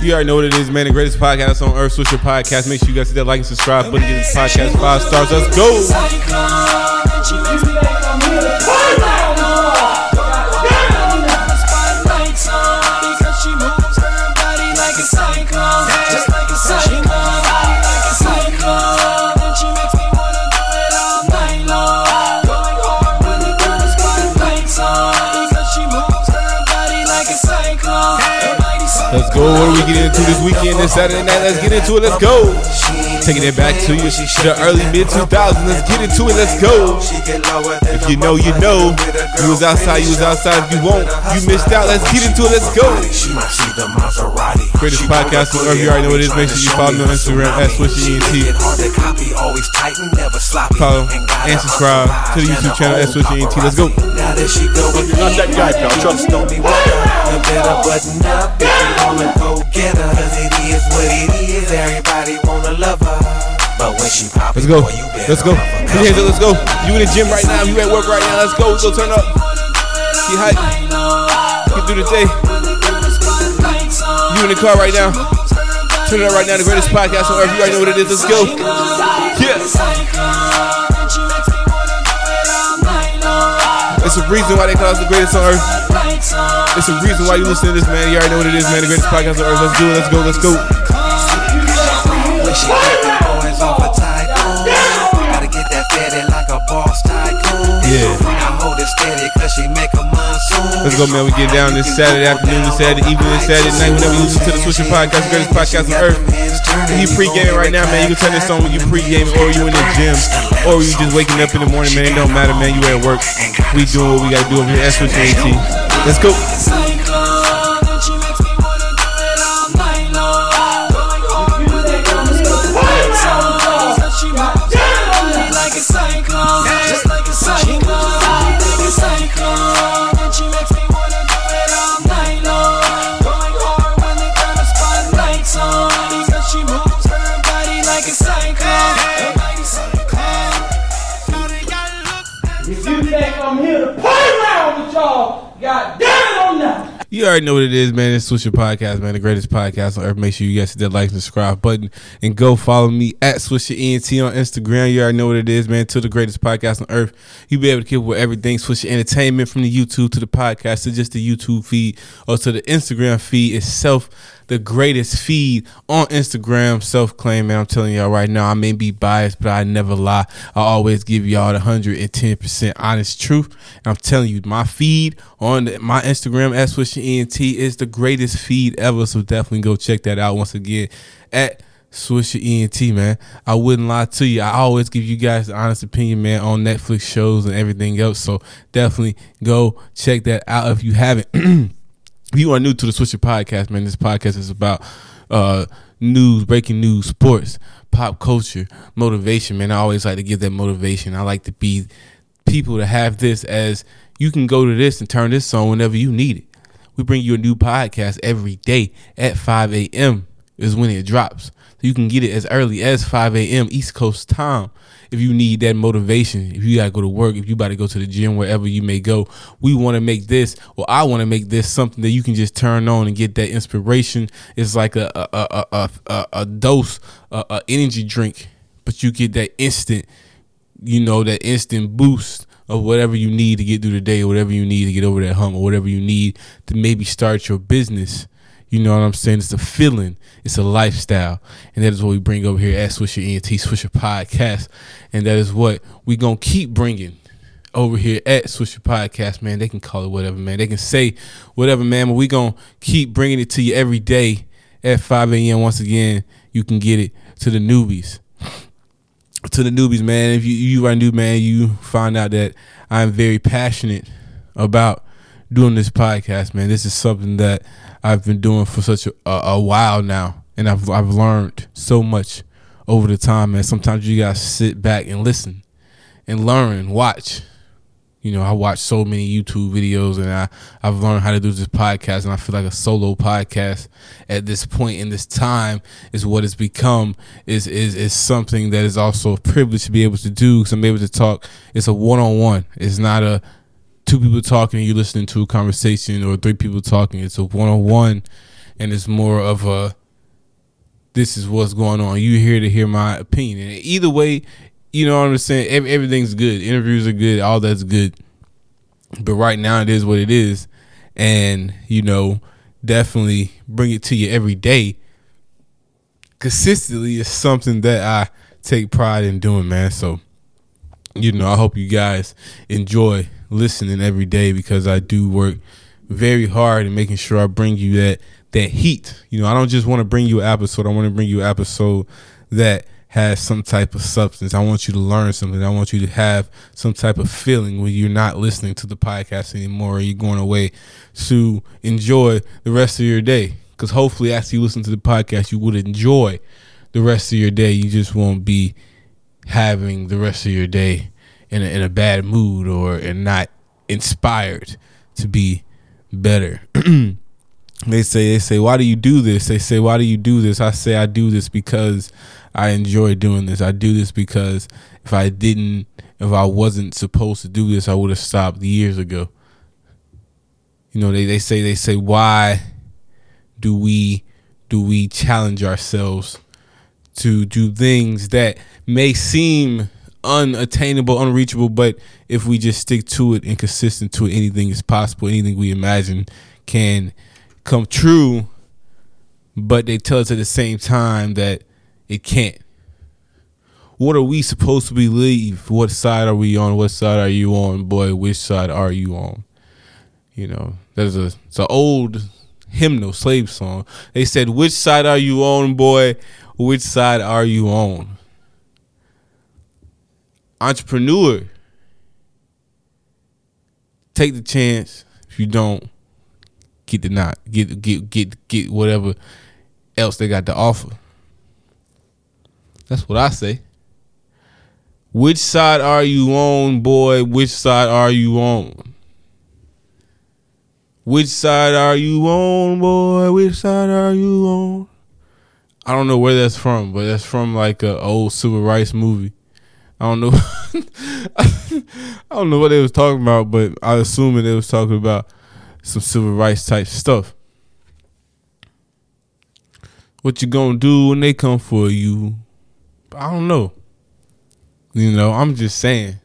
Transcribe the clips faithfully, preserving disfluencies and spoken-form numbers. You already know what it is, man. The greatest podcast on earth, Swisher Podcast. Make sure you guys hit that like and subscribe button. Give this podcast five stars. Let's go. Let's go. What are we getting into this weekend, this Saturday night? Let's get into it. Let's go. Taking it back to you, the early mid two thousands. Let's get into it. Let's go. If you know, you know. You was outside, you was outside. If you won't, you missed out. Let's get into it. Let's go. Greatest podcast on earth. You already know what it is. Make sure you follow me on Instagram at Swisher E N T. Follow and subscribe to the YouTube channel at Swisher E N T. Let's go. Not that guy, y'all. Trust me. Button up. Wanna go get her, cause it is what it is. Everybody wanna love her, but when she pops, let's go, boy, you let's go, put your hands up, let's go. You in the gym right now, you at work right now, let's go, let's go, turn up, get hype, get through the day. You in the car right now, turn it up right now. The greatest podcast on earth, you already know what it is. Let's go, yeah. It's a reason why they call us the greatest on earth. It's a reason why you listen to this, man. You already know what it is, man. The greatest podcast on earth. Let's do it. Let's go. Let's go. Yeah. Let's go, man. We get down this Saturday afternoon, this Saturday evening, this Saturday night. Whenever you listen to the Swisher Podcast, the greatest podcast on earth. If you pre-gaming right now, man, you can turn this on when you pre-gaming, or you in the gym, or you just waking up in the morning, man. It don't matter, man. You at work. We doing what we gotta do over here at Swisher E N T. Let's go. You already know what it is, man. It's Swisher Podcast, man. The greatest podcast on earth. Make sure you guys hit that like and subscribe button. And go follow me at Swisher E N T on Instagram. You already know what it is, man. To the greatest podcast on earth. You'll be able to keep up with everything Swisher Entertainment, from the YouTube to the podcast to just the YouTube feed or to the Instagram feed itself. The greatest feed on Instagram, self-claim, man. I'm telling y'all right now, I may be biased, but I never lie. I always give y'all the one hundred ten percent honest truth. And I'm telling you, my feed on the, my Instagram at Swisher E N T is the greatest feed ever. So definitely go check that out once again at Swisher E N T, man. I wouldn't lie to you. I always give you guys the honest opinion, man, on Netflix shows and everything else. So definitely go check that out if you haven't. If you are new to the Swisher Podcast, man, this podcast is about uh, news, breaking news, sports, pop culture, motivation, man. I always like to give that motivation. I like to be people to have this as you can go to this and turn this on whenever you need it. We bring you a new podcast every day at five a.m. is when it drops. So you can get it as early as five a.m. East Coast time. If you need that motivation, if you got to go to work, if you about to go to the gym, wherever you may go, we want to make this, or I want to make this something that you can just turn on and get that inspiration. It's like a a a a, a, a dose, a, a energy drink, but you get that instant, you know, that instant boost of whatever you need to get through the day, or whatever you need to get over that hump, or whatever you need to maybe start your business. You know what I'm saying? It's a feeling. It's a lifestyle. And that is what we bring over here at Swisher E N T, Swisher Podcast. And that is what we going to keep bringing over here at Swisher Podcast, man. They can call it whatever, man. They can say whatever, man. But we going to keep bringing it to you every day at five a.m. Once again, you can get it to the newbies. To the newbies, man. If you, you are new, man, you find out that I'm very passionate about doing this podcast, man. This is something that I've been doing for such a, a, a while now, and I've I've learned so much over the time, man. Sometimes you gotta sit back and listen and learn, watch. You know, I watch so many YouTube videos, and I, I've learned how to do this podcast, and I feel like a solo podcast at this point in this time is what it's become, is is is something that is also a privilege to be able to do, because I'm able to talk. It's a one-on-one. It's not a two people talking and you listening to a conversation, or three people talking. It's a one-on-one, and it's more of a, this is what's going on. You're here to hear my opinion. And either way, you know what I'm saying? Every, everything's good. Interviews are good. All that's good. But right now it is what it is. And, you know, definitely bring it to you every day. Consistently is something that I take pride in doing, man. So, you know, I hope you guys enjoy listening every day, because I do work very hard in making sure I bring you that, that heat. You know, I don't just want to bring you an episode. I want to bring you an episode that has some type of substance. I want you to learn something. I want you to have some type of feeling when you're not listening to the podcast anymore, or you're going away to enjoy the rest of your day. Because hopefully after you listen to the podcast, you would enjoy the rest of your day. You just won't be having the rest of your day in a, in a bad mood, or and not inspired to be better. They say, they say, why do you do this? They say, why do you do this? I say, I do this because I enjoy doing this. I do this because if I didn't, if I wasn't supposed to do this, I would have stopped years ago. You know, they, they say, they say, why do we, do we challenge ourselves to do things that may seem unattainable, unreachable, but if we just stick to it and consistent to it, anything is possible. Anything we imagine can come true, but they tell us at the same time that it can't. What are we supposed to believe? What side are we on? What side are you on, boy? Which side are you on? You know, there's a it's an old hymnal, slave song. They said, "Which side are you on, boy? Which side are you on?" Entrepreneur, take the chance. If you don't, get the knot. Get get get get whatever else they got to offer. That's what I say. Which side are you on, boy? Which side are you on? Which side are you on, boy? Which side are you on? I don't know where that's from, but that's from like an old civil rights movie. I don't know. I don't know what they was talking about, but I assume they was talking about some civil rights type stuff. What you gonna do when they come for you? I don't know. You know, I'm just saying.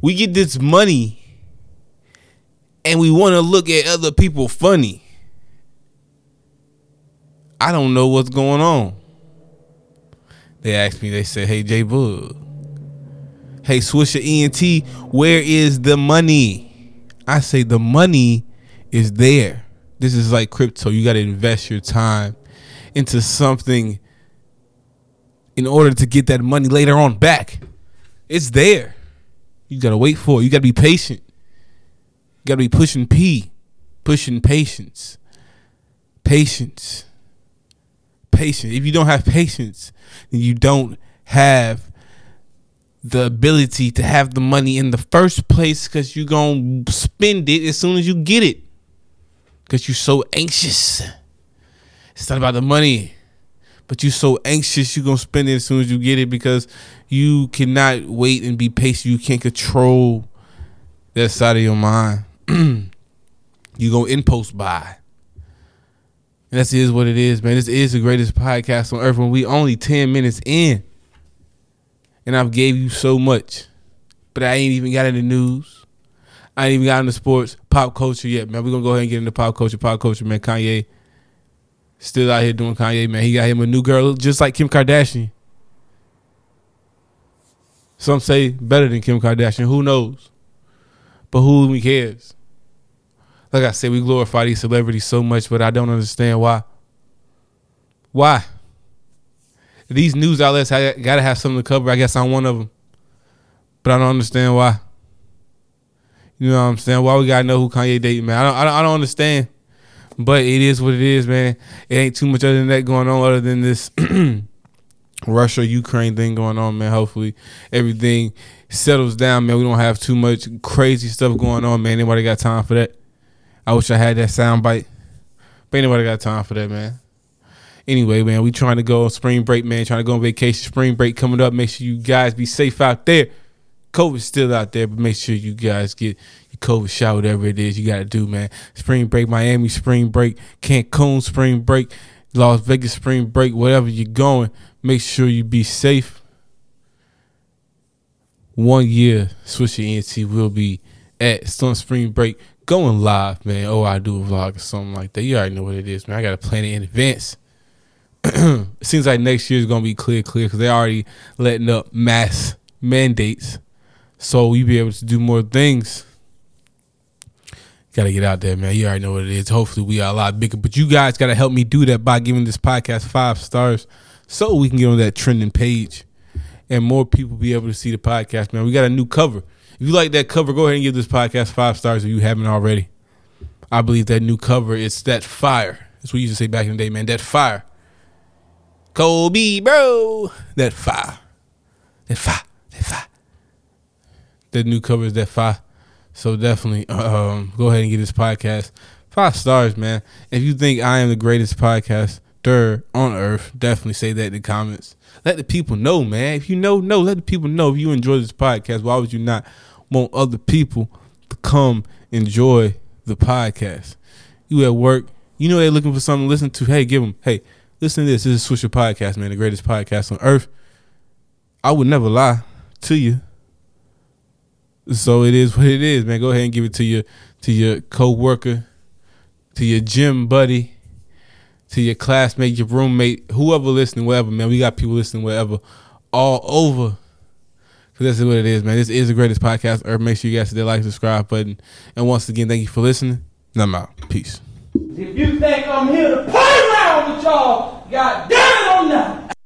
We get this money and we want to look at other people funny. I don't know what's going on. They asked me, they said, "Hey, J Bug. Hey, Swisher E N T, where is the money?" I say, the money is there. This is like crypto. You got to invest your time into something in order to get that money later on back. It's there. You got to wait for it. You got to be patient. You got to be pushing P, pushing patience, patience. Patience. If you don't have patience, then you don't have the ability to have the money in the first place, because you're going to spend it as soon as you get it, because you're so anxious. It's not about the money, but you're so anxious you're going to spend it as soon as you get it, because you cannot wait and be patient. You can't control that side of your mind. You're going to impulse buy. And this is what it is, man. This is the greatest podcast on earth. When we only ten minutes in, and I've gave you so much, but I ain't even got into news. I ain't even got into sports, pop culture yet, man. We're gonna go ahead and get into pop culture. Pop culture, man. Kanye still out here doing Kanye, man. He got him a new girl, just like Kim Kardashian. Some say better than Kim Kardashian. Who knows? But who cares? Like I said, we glorify these celebrities so much, but I don't understand why. Why? These news outlets I gotta have something to cover. I guess I'm one of them, but I don't understand why. You know what I'm saying? Why we gotta know who Kanye dating, man? I don't, I don't, I don't understand. But it is what it is, man. It ain't too much other than that going on, other than this Russia Ukraine thing going on, man. Hopefully everything settles down, man. We don't have too much crazy stuff going on, man. Anybody got time for that? I wish I had that sound bite, but anybody got time for that, man? Anyway, man, we trying to go on spring break, man. Trying to go on vacation. Spring break coming up. Make sure you guys be safe out there. COVID's still out there, but make sure you guys get your COVID shot, whatever it is you got to do, man. Spring break, Miami spring break, Cancun spring break, Las Vegas spring break, wherever you're going, make sure you be safe. One year, Swisher E N T will be at Stunt Spring Break going live, man. Oh, I do a vlog or something like that. You already know what it is, man. I got to plan it in advance. It seems like next year is going to be clear, clear, because they're already letting up mass mandates. So you be able to do more things. Got to get out there, man. You already know what it is. Hopefully we are a lot bigger. But you guys got to help me do that by giving this podcast five stars so we can get on that trending page and more people be able to see the podcast, man. We got a new cover. If you like that cover, go ahead and give this podcast five stars if you haven't already. I believe that new cover is that fire. That's what we used to say back in the day, man. That fire. Kobe, bro. That fire. That fire. That fire. That new cover is that fire. So definitely um, go ahead and give this podcast five stars, man. If you think I am the greatest podcaster on earth, definitely say that in the comments. Let the people know, man. If you know, know. Let the people know. If you enjoy this podcast, why would you not want other people to come enjoy the podcast? You at work. You know they're looking for something to listen to. Hey, give them. Hey, listen to this. This is Swisher Podcast, man. The greatest podcast on earth. I would never lie to you. So it is what it is, man. Go ahead and give it to your to your coworker, to your gym buddy, to your classmate, your roommate, whoever listening, wherever, man. We got people listening wherever, all over. So that's what it is, man. This is the greatest podcast on earth. Make sure you guys hit that like, subscribe button. And once again, thank you for listening. And I'm out. Peace. If you think I'm here to play around with y'all, goddamn it, I'm not.